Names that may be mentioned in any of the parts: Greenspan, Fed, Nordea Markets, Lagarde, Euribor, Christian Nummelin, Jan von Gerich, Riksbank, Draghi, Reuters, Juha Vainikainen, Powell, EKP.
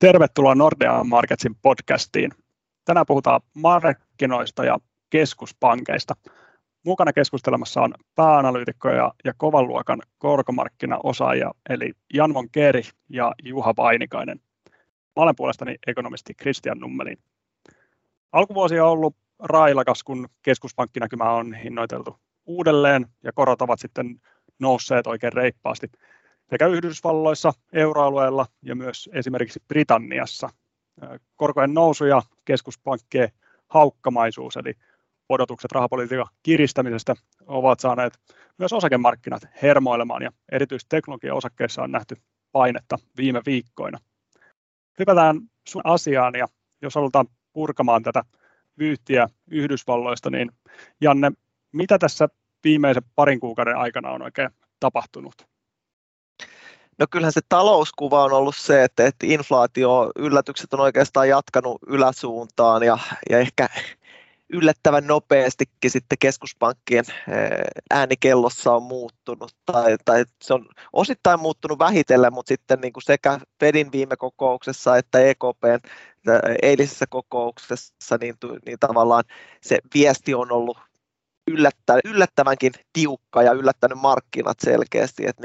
Tervetuloa Nordea Marketsin podcastiin. Tänään puhutaan markkinoista ja keskuspankeista. Mukana keskustelemassa on pääanalyytikkoja ja kovan luokan korkomarkkinaosaajia, eli Jan von Gerich ja Juha Vainikainen. Mä olen puolestani ekonomisti Christian Nummelin. Alkuvuosi on ollut railakas, kun keskuspankkinäkymää on hinnoiteltu uudelleen ja korot ovat sitten nousseet oikein reippaasti sekä Yhdysvalloissa, euroalueella ja myös esimerkiksi Britanniassa. Korkojen nousu ja keskuspankkien haukkamaisuus, eli odotukset rahapolitiikan kiristämisestä, ovat saaneet myös osakemarkkinat hermoilemaan, ja erityisesti teknologiaosakkeissa on nähty painetta viime viikkoina. Hypätään sun asiaan, ja jos halutaan purkamaan tätä vyyhtiä Yhdysvalloista, niin Janne, mitä tässä viimeisen parin kuukauden aikana on oikein tapahtunut? No kyllähän se talouskuva on ollut se, että inflaatioyllätykset on oikeastaan jatkanut yläsuuntaan ja ehkä yllättävän nopeastikin sitten keskuspankkien äänikellossa on muuttunut tai se on osittain muuttunut vähitellen, mutta sitten niin kuin sekä Fedin viime kokouksessa että EKP:n eilisessä kokouksessa niin tavallaan se viesti on ollut yllättävänkin tiukka ja yllättänyt markkinat selkeästi, että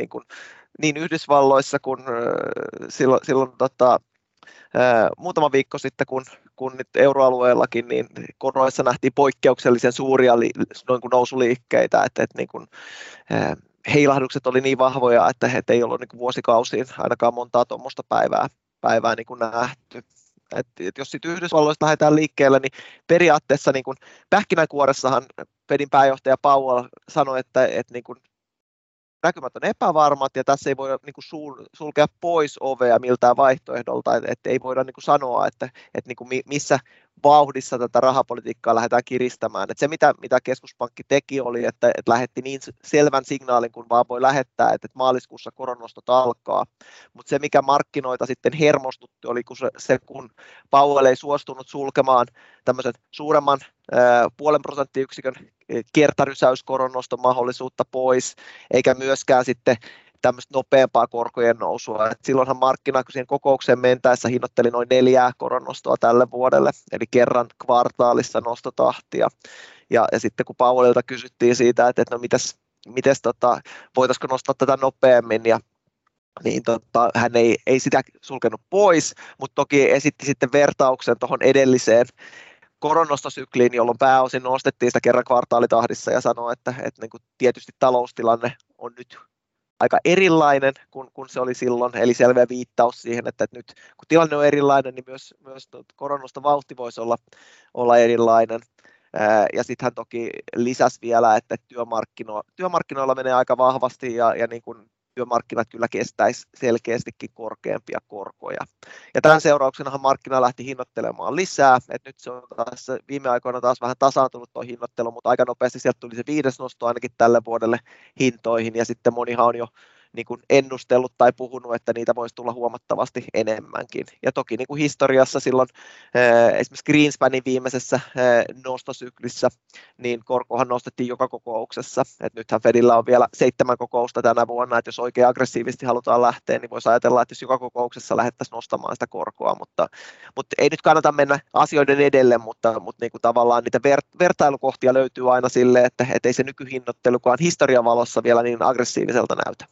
niin Yhdysvalloissa kuin silloin muutama viikko sitten, kun nyt euroalueellakin, niin koroissa nähtiin poikkeuksellisen suuria nousuliikkeitä, että niin kuin, heilahdukset oli niin vahvoja, että he ei ollut niin kuin vuosikausiin ainakaan montaa tuommoista päivää niin kuin nähty. Et jos sitten Yhdysvalloista lähdetään liikkeelle, niin periaatteessa niin kuin pähkinänkuoressahan Fedin pääjohtaja Powell sanoi, että niin kuin näkymät on epävarmat ja tässä ei voida sulkea pois ovea miltään vaihtoehdolta, että ei voida sanoa, että missä vauhdissa tätä rahapolitiikkaa lähdetään kiristämään. Että se, mitä keskuspankki teki, oli, että lähetti niin selvän signaalin, kun vaan voi lähettää, että maaliskuussa koronnostot alkaa. Mutta se, mikä markkinoita sitten hermostutti, oli kun Powell ei suostunut sulkemaan tämmöisen suuremman 0,5 prosenttiyksikön kertarysäyskoronnoston mahdollisuutta pois, eikä myöskään sitten tämmöistä nopeampaa korkojen nousua. Et silloinhan markkina, kun siihen kokoukseen mentäessä, hinnoitteli noin 4 koronnostoa tälle vuodelle, eli kerran kvartaalissa nostotahtia. Ja sitten kun Powellilta kysyttiin siitä, että no mites voitaisiko nostaa tätä nopeammin, niin hän ei sitä sulkenut pois, mutta toki esitti sitten vertauksen tuohon edelliseen koronostosykliin, jolloin pääosin nostettiin sitä kerran kvartaalitahdissa, ja sanoi, että niin kuin tietysti taloustilanne on nyt aika erilainen kuin se oli silloin, eli selvä viittaus siihen, että nyt kun tilanne on erilainen, niin myös koronasta vauhti voisi olla erilainen. Ja sitten hän toki lisäsi vielä, että työmarkkinoilla menee aika vahvasti ja niin kuin työmarkkinat kyllä kestäisi selkeästikin korkeampia korkoja. Ja tämän seurauksenahan markkina lähti hinnoittelemaan lisää. Et nyt se on tässä viime aikoina taas vähän tasaantunut tuo hinnoittelu, mutta aika nopeasti sieltä tuli se 5. nosto ainakin tälle vuodelle hintoihin. Ja sitten monihan on jo niin kuin ennustellut tai puhunut, että niitä voisi tulla huomattavasti enemmänkin. Ja toki niin kuin historiassa silloin esimerkiksi Greenspanin viimeisessä nostosyklissä, niin korkohan nostettiin joka kokouksessa. Et nythän Fedillä on vielä 7 kokousta tänä vuonna, että jos oikein aggressiivisesti halutaan lähteä, niin voisi ajatella, että jos joka kokouksessa lähdettäisiin nostamaan sitä korkoa. Mutta ei nyt kannata mennä asioiden edelle, mutta niin kuin tavallaan niitä vertailukohtia löytyy aina sille, että ei se nykyhinnoittelukaan historian valossa vielä niin aggressiiviselta näytä.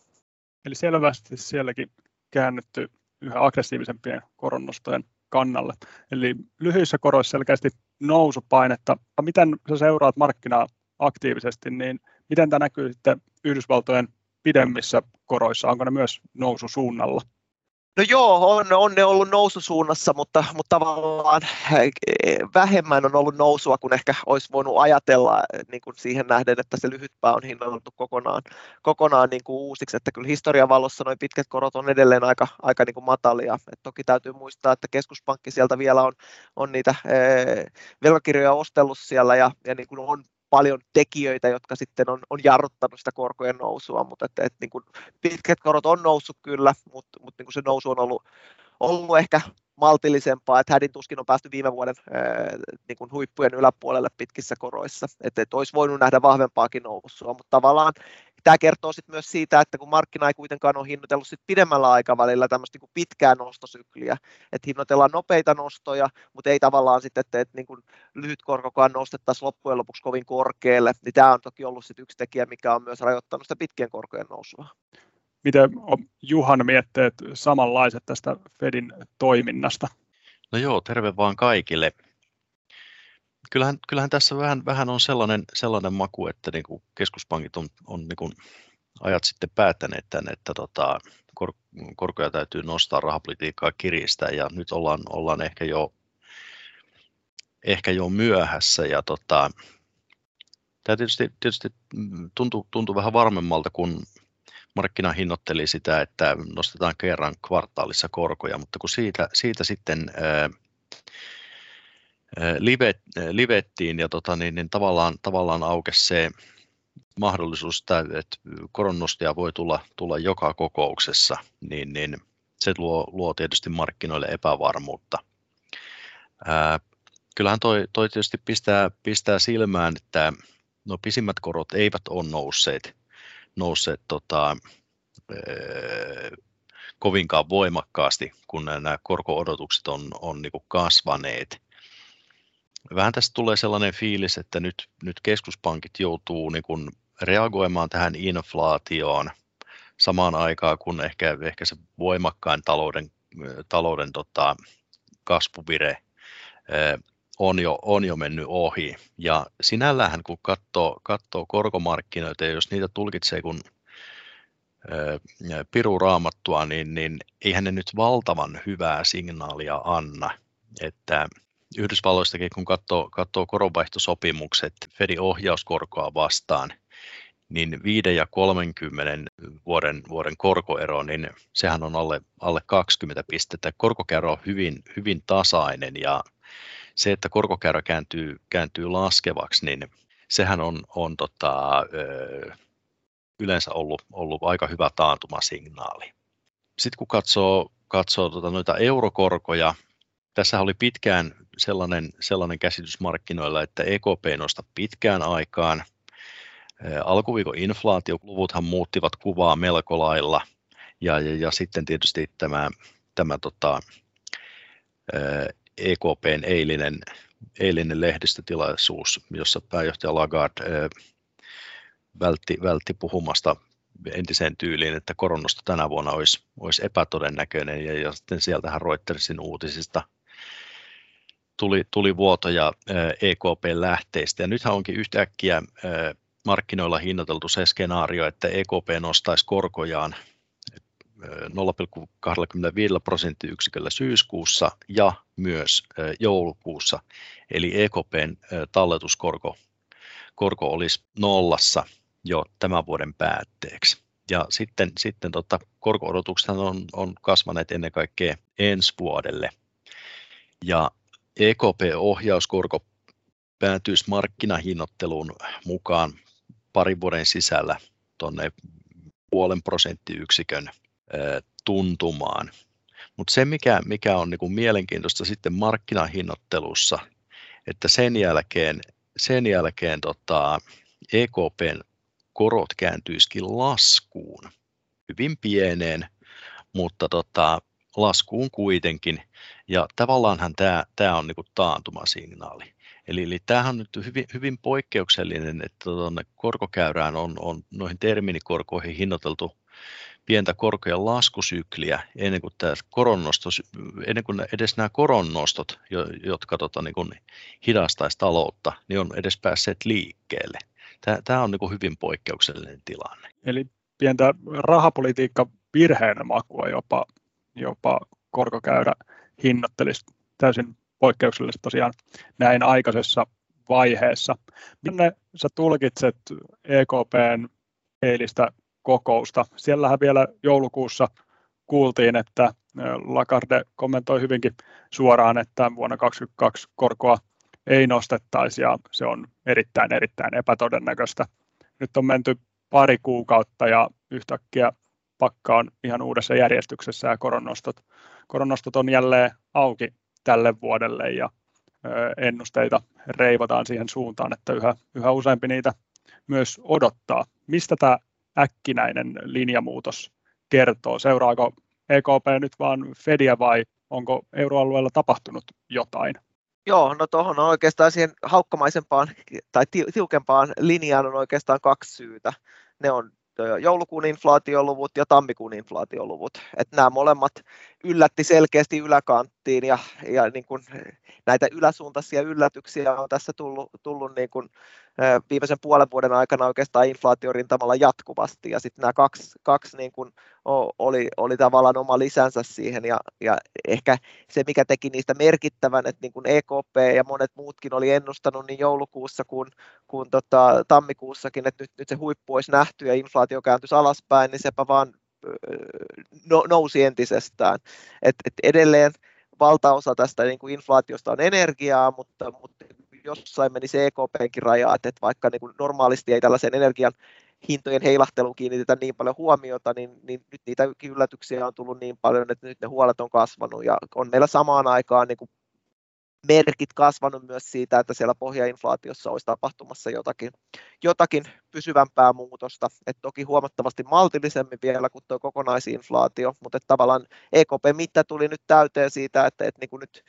Eli selvästi sielläkin käännytty yhä aggressiivisempien koronnostojen kannalle. Eli lyhyissä koroissa selkeästi nousupainetta. Miten sä seuraat markkinaa aktiivisesti, niin miten tämä näkyy sitten Yhdysvaltojen pidemmissä koroissa? Onko ne myös noususuunnalla? No joo, on ne ollut noususuunnassa, mutta tavallaan vähemmän on ollut nousua kuin ehkä olisi voinut ajatella niin kuin siihen nähden, että se lyhytpää on hinnoiteltu kokonaan niin kuin uusiksi. Että kyllä historian valossa noin pitkät korot on edelleen aika niin kuin matalia. Et toki täytyy muistaa, että keskuspankki sieltä vielä on niitä velkakirjoja ostellut siellä ja niin kuin on paljon tekijöitä, jotka sitten on jarruttanut sitä korkojen nousua, mutta että niin kuin pitkät korot on noussut kyllä, mutta niin kuin se nousu on ollut ehkä maltillisempaa, että hädin tuskin on päästy viime vuoden niin kuin huippujen yläpuolelle pitkissä koroissa, että olisi voinut nähdä vahvempaakin nousua, mutta tavallaan Tämä kertoo sitten myös siitä, että kun markkina ei kuitenkaan ole hinnoitellut sit pidemmällä aikavälillä tämmöistä niin pitkää nostosykliä, että hinnoitellaan nopeita nostoja, mutta ei tavallaan sitten, että niin kuin lyhyt korkokaan nostettaisiin loppujen lopuksi kovin korkealle, niin tämä on toki ollut sitten yksi tekijä, mikä on myös rajoittanut sitä pitkien korkojen nousua. Miten Juhan mietteet samanlaiset tästä Fedin toiminnasta? No joo, terve vaan kaikille. Kyllähän tässä vähän on sellainen maku, että niin kuin keskuspankit on niin kuin ajat sitten päättäneet tämän, että korkoja täytyy nostaa, rahapolitiikkaa kiristää, ja nyt ollaan ehkä jo myöhässä, ja tämä tietysti tuntuu vähän varmemmalta, kun markkina hinnoitteli sitä, että nostetaan kerran kvartaalissa korkoja, mutta kun siitä sitten livettiin ja niin tavallaan aukesi se mahdollisuus, että koronnostajia voi tulla joka kokouksessa, niin se luo tietysti markkinoille epävarmuutta. Kyllähän toi tietysti pistää silmään, että no pisimmät korot eivät ole nousseet kovinkaan voimakkaasti, kun nämä korko-odotukset on niin kuin kasvaneet. Vähän tässä tulee sellainen fiilis, että nyt keskuspankit joutuu niin kuin reagoimaan tähän inflaatioon samaan aikaan, kun ehkä se voimakkain talouden kasvuvire on jo mennyt ohi. Ja sinällähän kun katsoo korkomarkkinoita, ja jos niitä tulkitsee kun piruraamattua, niin eihän ne nyt valtavan hyvää signaalia anna, että Yhdysvalloistakin, kun katsoo koronvaihtosopimukset Fedin ohjauskorkoa vastaan, niin 5 ja 30 vuoden korkoero, niin sehän on alle 20 pistettä. Korkokäyrä on hyvin tasainen, ja se, että korkokäyrä kääntyy laskevaksi, niin sehän on yleensä ollut aika hyvä taantumasignaali. Sitten kun katsoo noita eurokorkoja, tässä oli pitkään sellainen käsitys markkinoilla, että EKP ei nosta pitkään aikaan. Alkuviikon inflaatioluvuthan muuttivat kuvaa melko lailla, ja sitten tietysti tämä EKPn eilinen lehdistötilaisuus, jossa pääjohtaja Lagarde vältti puhumasta entiseen tyyliin, että koronnosto tänä vuonna olisi epätodennäköinen, ja sitten sieltähän Reutersin uutisista tuli vuotoja EKP-lähteistä, ja nythän onkin yhtäkkiä markkinoilla hinnoiteltu se skenaario, että EKP nostaisi korkojaan 0,25% syyskuussa ja myös joulukuussa, eli EKPn talletuskorko olisi nollassa jo tämän vuoden päätteeksi. Ja sitten korko-odotuksethan on kasvaneet ennen kaikkea ensi vuodelle. Ja EKP-ohjauskorko päätyisi markkinahinnoitteluun mukaan parin vuoden sisällä tuonne 0,5% tuntumaan. Mutta se, mikä on niinku mielenkiintoista sitten markkinahinnoittelussa, että sen jälkeen EKPn korot kääntyisikin laskuun, hyvin pieneen, mutta laskuun kuitenkin. Ja tavallaanhan tämä on niinku taantumasignaali. Eli tämähän on nyt hyvin poikkeuksellinen, että korkokäyrään on noihin terminikorkoihin hinnoiteltu pientä korkojen laskusykliä ennen kuin edes nämä koronnostot, jotka niinku hidastaisi taloutta, niin on edes päässeet liikkeelle. Tämä on niin kuin hyvin poikkeuksellinen tilanne. Eli pientä rahapolitiikka virheenä makua jopa korkokäyrä hinnoittelisi täysin poikkeuksellisesti tosiaan näin aikaisessa vaiheessa. Miten sä tulkitset EKPn eilistä kokousta? Siellähän vielä joulukuussa kuultiin, että Lagarde kommentoi hyvinkin suoraan, että vuonna 2022 korkoa ei nostettaisi, ja se on erittäin epätodennäköistä. Nyt on menty pari kuukautta, ja yhtäkkiä pakka on ihan uudessa järjestyksessä, ja koronnostot on jälleen auki tälle vuodelle, ja ennusteita reivataan siihen suuntaan, että yhä useampi niitä myös odottaa. Mistä tämä äkkinäinen linjamuutos kertoo? Seuraako EKP nyt vaan Fedia vai onko euroalueella tapahtunut jotain? Joo, no tuohon on oikeastaan siihen haukkamaisempaan tai tiukempaan linjaan on oikeastaan kaksi syytä. Ne on joulukuun inflaatioluvut ja tammikuun inflaatioluvut. Että nämä molemmat yllätti selkeästi yläkanttiin ja niin kuin näitä yläsuuntaisia yllätyksiä on tässä tullut niin kuin viimeisen puolen vuoden aikana oikeastaan inflaatiorintamalla jatkuvasti. Ja sitten nämä kaksi niin kuin oli tavallaan oma lisänsä siihen ja ehkä se, mikä teki niistä merkittävän, että niin kuin EKP ja monet muutkin oli ennustanut niin joulukuussa kuin tammikuussakin, että nyt se huippu olisi nähty ja inflaatio kääntyisi alaspäin, niin sepä vaan nousi entisestään. Et edelleen valtaosa tästä niin kuin inflaatiosta on energiaa, mutta jossain meni se EKP:nkin raja, että vaikka niin kuin normaalisti ei tällaisen energian hintojen heilahteluun kiinnitetään niin paljon huomiota, niin nyt niitä yllätyksiä on tullut niin paljon, että nyt ne huolet on kasvanut ja on meillä samaan aikaan niin kuin merkit kasvanut myös siitä, että siellä pohjainflaatiossa olisi tapahtumassa jotakin pysyvämpää muutosta. Et toki huomattavasti maltillisemmin vielä kuin tuo kokonaisinflaatio, mutta tavallaan EKP-mitta tuli nyt täyteen siitä, että niin kuin nyt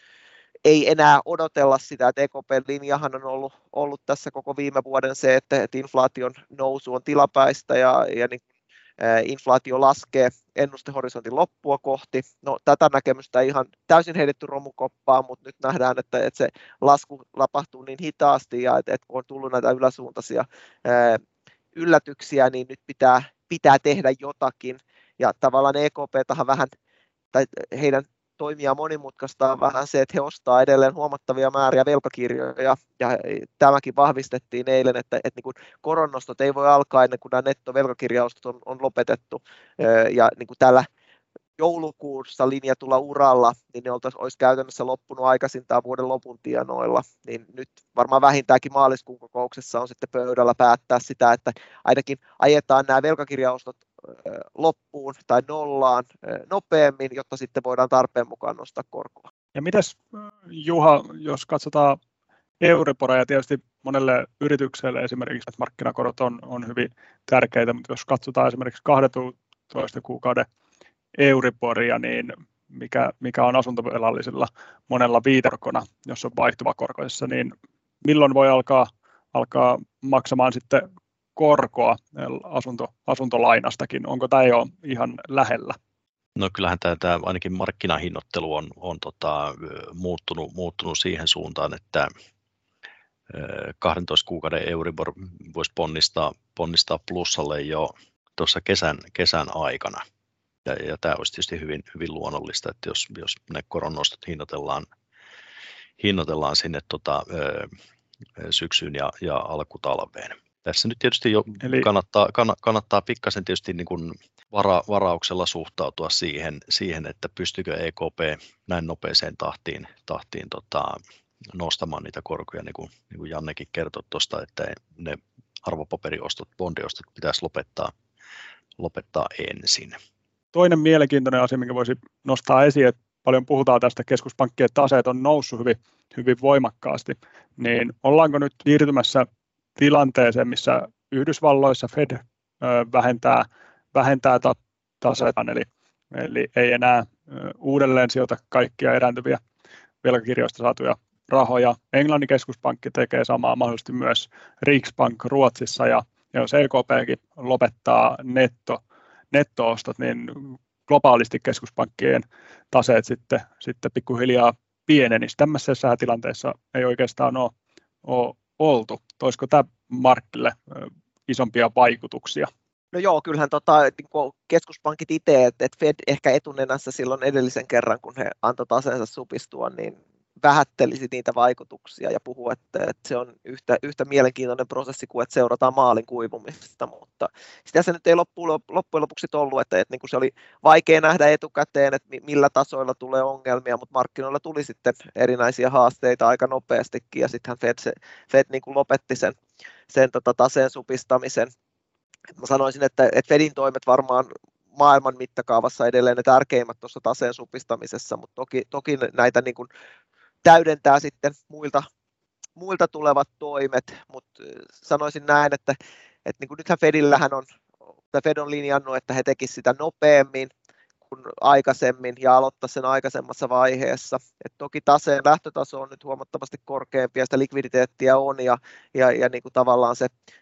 ei enää odotella sitä, että EKP-linjahan on ollut tässä koko viime vuoden se, että inflaation nousu on tilapäistä ja niin, inflaatio laskee ennustehorisontin loppua kohti. No, tätä näkemystä ei ihan täysin heitetty romukoppaan, mutta nyt nähdään, että se lasku tapahtuu niin hitaasti ja että kun on tullut näitä yläsuuntaisia yllätyksiä, niin nyt pitää tehdä jotakin. Ja tavallaan EKP:tähän vähän, tai heidän toimia monimutkaistaa vähän se, että he ostaa edelleen huomattavia määriä velkakirjoja, ja tämäkin vahvistettiin eilen, että niin kuin koronnostot ei voi alkaa ennen kuin nämä nettovelkakirjaostot on lopetettu, ja niin kuin tällä joulukuussa linjatulla uralla, niin ne olisi käytännössä loppunut aikaisintaan vuoden lopun tienoilla, niin nyt varmaan vähintäänkin maaliskuun kokouksessa on sitten pöydällä päättää sitä, että ainakin ajetaan nämä velkakirjaostot loppuun tai nollaan nopeammin, jotta sitten voidaan tarpeen mukaan nostaa korkoa. Ja mitäs Juha, jos katsotaan Euriboria ja tietysti monelle yritykselle esimerkiksi, että markkinakorot on hyvin tärkeitä, mutta jos katsotaan esimerkiksi 12 kuukauden Euriboria, niin mikä on asuntovelallisilla monella viitarkona, jos on vaihtuvakorkoissa, niin milloin voi alkaa maksamaan sitten korkoa asuntolainastakin? Onko tämä jo ihan lähellä? No kyllähän tämä ainakin markkinahinnoittelu on muuttunut siihen suuntaan, että 12 kuukauden Euribor voisi ponnistaa plussalle jo tuossa kesän aikana. Ja tämä olisi tietysti hyvin luonnollista, että jos ne koronnostot hinnoitellaan sinne syksyyn ja alkutalveen. Tässä nyt tietysti jo kannattaa pikkasen tietysti niin kuin varauksella suhtautua siihen, että pystykö EKP näin nopeeseen tahtiin nostamaan niitä korkoja, niin kuin Jannekin kertoi tuosta, että ne arvopaperiostot, bondiostot pitäisi lopettaa ensin. Toinen mielenkiintoinen asia, minkä voisi nostaa esiin, että paljon puhutaan tästä keskuspankkien taseet on noussut hyvin voimakkaasti, niin ollaanko nyt siirtymässä tilanteeseen, missä Yhdysvalloissa Fed vähentää tasetaan, eli ei enää uudelleen sijoita kaikkia erääntyviä velkakirjoista saatuja rahoja. Englannin keskuspankki tekee samaa, mahdollisesti myös Riksbank Ruotsissa, ja jos EKPkin lopettaa nettoostot, niin globaalisti keskuspankkien taseet sitten pikkuhiljaa pienenisi. Tämmöisessä tilanteessa ei oikeastaan ole oltu. Olisiko tämä markkille isompia vaikutuksia? No joo, kyllähän keskuspankit itse, että Fed ehkä etunenässä silloin edellisen kerran, kun he antoi taseensa supistua, niin vähättelisi niitä vaikutuksia ja puhui, että se on yhtä mielenkiintoinen prosessi kuin, että seurataan maalin kuivumista, mutta sitä se nyt ei loppujen lopuksi ollut, että niin kuin se oli vaikea nähdä etukäteen, että millä tasoilla tulee ongelmia, mutta markkinoilla tuli sitten erinäisiä haasteita aika nopeastikin ja sittenhän Fed niin kuin lopetti sen taseen supistamisen. Mä sanoisin, että Fedin toimet varmaan maailman mittakaavassa edelleen ne tärkeimmät tuossa taseen supistamisessa, mutta toki näitä niin kuin täydentää sitten muilta tulevat toimet, mutta sanoisin näin, että niin kuin nythän Fedillähän on Fed on linjannut, että he tekisivät sitä nopeammin kuin aikaisemmin ja aloittaa sen aikaisemmassa vaiheessa. Et toki taseen lähtötaso on nyt huomattavasti korkeampi ja sitä likviditeettiä on ja niin kuin tavallaan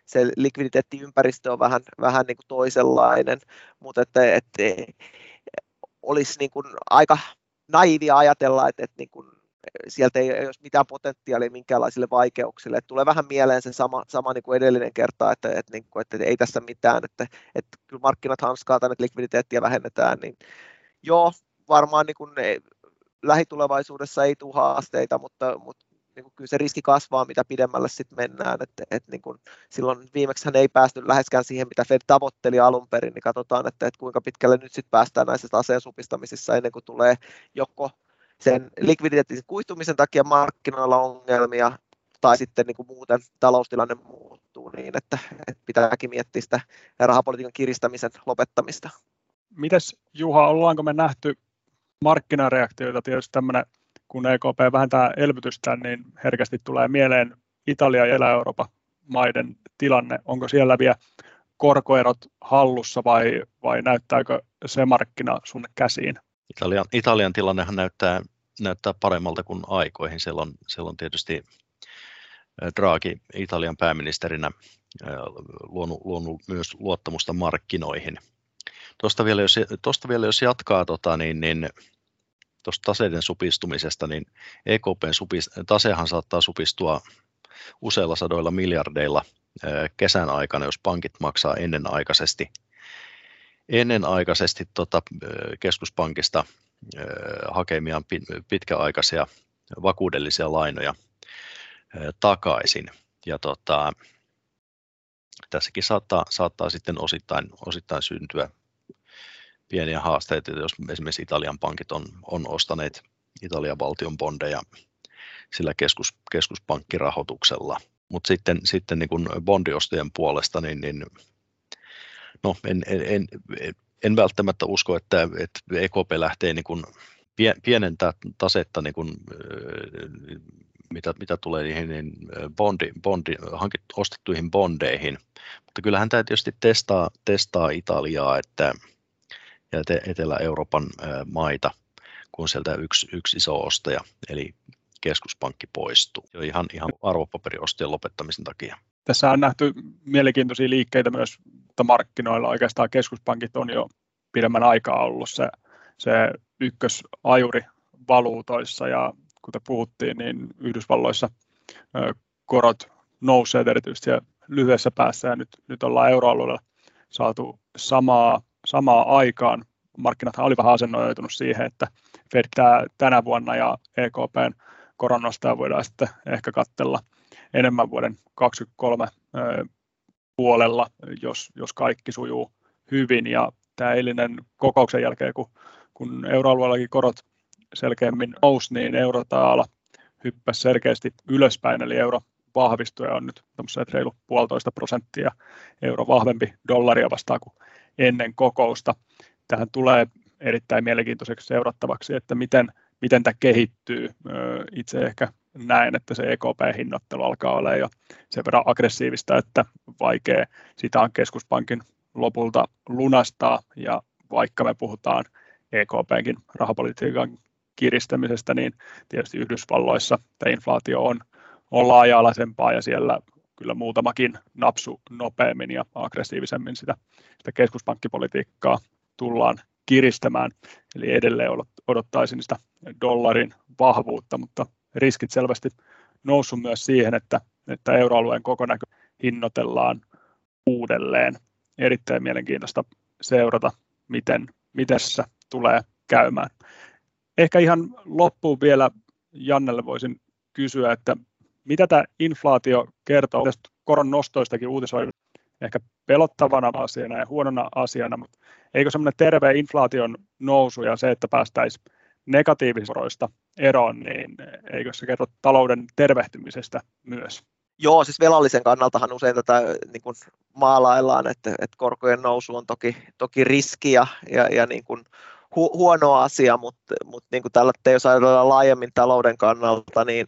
se likviditeettiympäristö on vähän niin kuin toisenlainen, mutta olisi niin kuin aika naivia ajatella, että niin kuin sieltä ei ole mitään potentiaalia minkäänlaisille vaikeuksille. Et tulee vähän mieleen se sama niin kuin edellinen kerta, että ei tässä mitään, että kyllä markkinat hanskaa tänne, että likviditeettiä vähennetään. Niin joo, varmaan niin kuin lähitulevaisuudessa ei tule haasteita, mutta niin kuin kyllä se riski kasvaa, mitä pidemmälle sitten mennään. Et niin kuin silloin viimeksihän ei päästy läheskään siihen, mitä Fed tavoitteli alun perin, niin katsotaan, että kuinka pitkälle nyt sitten päästään näissä taseen supistamisissa ennen kuin tulee joko sen likviditeetin kuihtumisen takia markkinoilla ongelmia tai sitten niin kuin muuten taloustilanne muuttuu niin, että pitääkin miettiä sitä rahapolitiikan kiristämisen lopettamista. Mites Juha, ollaanko me nähty markkinareaktioita? Tietysti tämmöinen, kun EKP vähentää elvytystä, niin herkästi tulee mieleen Italia ja Etelä-Euroopan maiden tilanne. Onko siellä vielä korkoerot hallussa vai näyttääkö se markkina sun käsiin? Italian tilannehan näyttää paremmalta kuin aikoihin. Siellä on tietysti Draghi Italian pääministerinä luonut myös luottamusta markkinoihin. Tuosta vielä jos jatkaa niin tuosta taseiden supistumisesta, niin EKP:n tasehan saattaa supistua useilla sadoilla miljardeilla kesän aikana, jos pankit maksaa ennenaikaisesti keskuspankista hakemiaan pitkäaikaisia vakuudellisia lainoja takaisin. Ja tässäkin saattaa sitten osittain syntyä pieniä haasteita, jos esimerkiksi Italian pankit on ostaneet Italian valtion bondeja sillä keskuspankkirahoituksella. Mutta sitten niin kun bondiostojen puolesta, en välttämättä usko, että EKP lähtee niin kuin pienentää tasetta, niin kuin, mitä tulee niihin ostettuihin bondeihin. Mutta kyllähän tämä tietysti testaa Italiaa ja Etelä-Euroopan maita, kun sieltä yksi iso ostaja, eli keskuspankki, poistuu jo ihan arvopaperiostojen lopettamisen takia. Tässä on nähty mielenkiintoisia liikkeitä myös markkinoilla. Oikeastaan keskuspankit on jo pidemmän aikaa ollut se ykkösajuri valuutoissa, ja kuten puhuttiin, niin Yhdysvalloissa korot nousee erityisesti lyhyessä päässä, ja nyt ollaan euroalueella saatu samaa aikaan. Markkinathan oli vähän asennoitunut siihen, että Fed tänä vuonna ja EKPn koronnostoja voidaan sitten ehkä katsella enemmän vuoden 2023 puolella, jos kaikki sujuu hyvin. Ja tämä eilinen kokouksen jälkeen, kun euroalueellakin korot selkeämmin nousi, niin eurotaala hyppäsi selkeästi ylöspäin, eli euro vahvistui ja on nyt reilu 1,5% euro vahvempi dollaria vastaan kuin ennen kokousta. Tähän tulee erittäin mielenkiintoiseksi seurattavaksi, että miten tämä kehittyy. Itse ehkä näen, että se EKP-hinnoittelu alkaa olemaan jo sen verran aggressiivista, että vaikea sitä on keskuspankin lopulta lunastaa. Ja vaikka me puhutaan EKP:nkin rahapolitiikan kiristämisestä, niin tietysti Yhdysvalloissa tämä inflaatio on laaja-alaisempaa ja siellä kyllä muutamakin napsu nopeammin ja aggressiivisemmin sitä keskuspankkipolitiikkaa tullaan kiristämään. Eli edelleen odottaisin sitä dollarin vahvuutta, mutta riskit selvästi noussut myös siihen, että euroalueen kokonäkö hinnoitellaan uudelleen. Erittäin mielenkiintoista seurata, miten se tulee käymään. Ehkä ihan loppuun vielä Jannelle voisin kysyä, että mitä tämä inflaatio kertoo? Tästä koron nostoistakin uutisoidaan ehkä pelottavana asiana ja huonona asiana, mutta eikö semmoinen terve inflaation nousu ja se, että päästäisiin negatiivisista koroista eroon, niin eikö se kerro talouden tervehtymisestä myös? Joo, siis velallisen kannaltahan usein tätä niin kuin maalaillaan, että korkojen nousu on toki riski ja niin kuin huono asia, mutta niin kuin tällä, jos ajatellaan laajemmin talouden kannalta, niin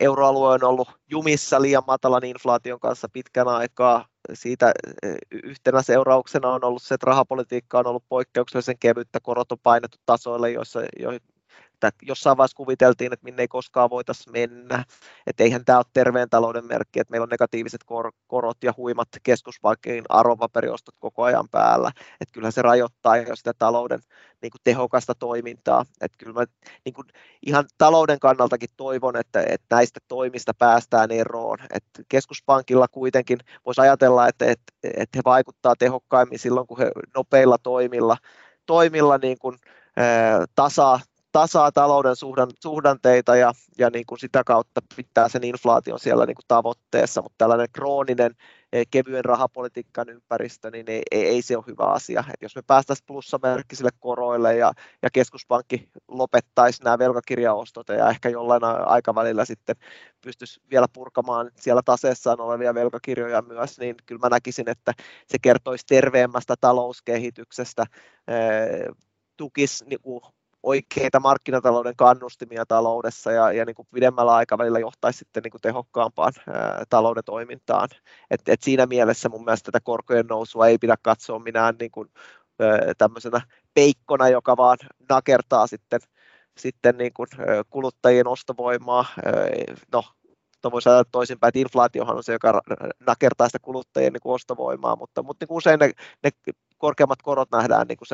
euroalue on ollut jumissa liian matalan inflaation kanssa pitkän aikaa. siitä yhtenä seurauksena on ollut se, että rahapolitiikka on ollut poikkeuksellisen kevyttä, korot on painettu tasoille, jossain vaiheessa kuviteltiin, että minne ei koskaan voitaisiin mennä, että eihän tämä ole terveen talouden merkki, että meillä on negatiiviset korot ja huimat keskuspankin arvopaperiostot koko ajan päällä, että kyllähän se rajoittaa jo sitä talouden niin kuin tehokasta toimintaa, että kyllä mä niin kuin ihan talouden kannaltakin toivon, että näistä toimista päästään eroon, että keskuspankilla kuitenkin voisi ajatella, että he vaikuttaa tehokkaimmin silloin, kun he nopeilla toimilla niin kuin tasaa talouden suhdanteita ja niin kuin sitä kautta pitää sen inflaation siellä niin kuin tavoitteessa, mutta tällainen krooninen kevyen rahapolitiikan ympäristö, niin ei se ole hyvä asia. Et jos me päästäisiin plussamerkkisille koroille ja keskuspankki lopettaisi nämä velkakirjaostot ja ehkä jollain aikavälillä sitten pystyisi vielä purkamaan siellä taseessaan olevia velkakirjoja myös, niin kyllä mä näkisin, että se kertoisi terveemmästä talouskehityksestä, tukisi niin kuin oikeita markkinatalouden kannustimia taloudessa ja niin kuin pidemmällä aikavälillä johtaisi sitten niin kuin tehokkaampaan talouden toimintaan. Et siinä mielessä mun mielestä tätä korkojen nousua ei pidä katsoa minään niin kuin, tämmöisenä peikkona, joka vaan nakertaa sitten niin kuin, kuluttajien ostovoimaa. Voisi ajatella toisinpäin, että inflaatiohan on se, joka nakertaa sitä kuluttajien niin kuin ostovoimaa, mutta niin kuin usein ne korkeammat korot nähdään niin kuin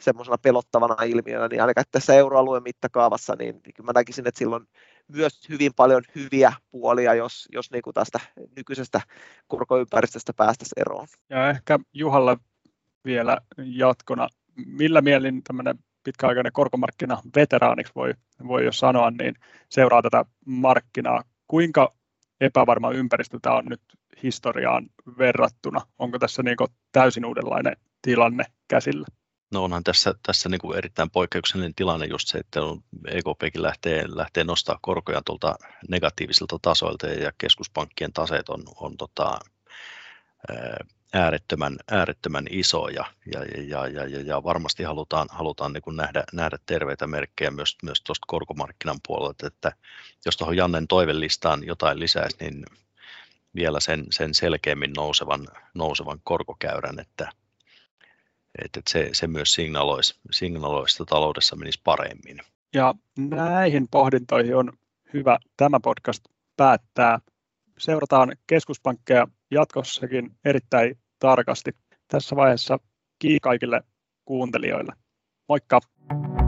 semmoisena pelottavana ilmiönä, niin ainakaan tässä euroalueen mittakaavassa, niin kyllä mä näkisin, että silloin myös hyvin paljon hyviä puolia, jos niin kuin tästä nykyisestä korkoympäristöstä päästäisiin eroon. Ja ehkä Juhalle vielä jatkona, millä mielin tämmöinen pitkäaikainen korkomarkkina veteraaniksi voi jo sanoa, niin seuraa tätä markkinaa. Kuinka epävarma ympäristö tämä on nyt historiaan verrattuna? Onko tässä niin kuin täysin uudenlainen tilanne käsillä? No onhan tässä niin kuin erittäin poikkeuksellinen tilanne just se, että EKPkin lähtee nostaa korkoja tuolta negatiivisilta tasoilta ja keskuspankkien taseet on äärettömän isoja ja varmasti halutaan niin kuin nähdä terveitä merkkejä myös tuosta korkomarkkinan puolelta, että jos tuohon Jannen toivelistaan jotain lisäisi, niin vielä sen selkeämmin nousevan korkokäyrän, että se myös signaloisi, että taloudessa menisi paremmin. Ja näihin pohdintoihin on hyvä tämä podcast päättää. Seurataan keskuspankkeja jatkossakin erittäin tarkasti. Tässä vaiheessa kiitos kaikille kuuntelijoille. Moikka!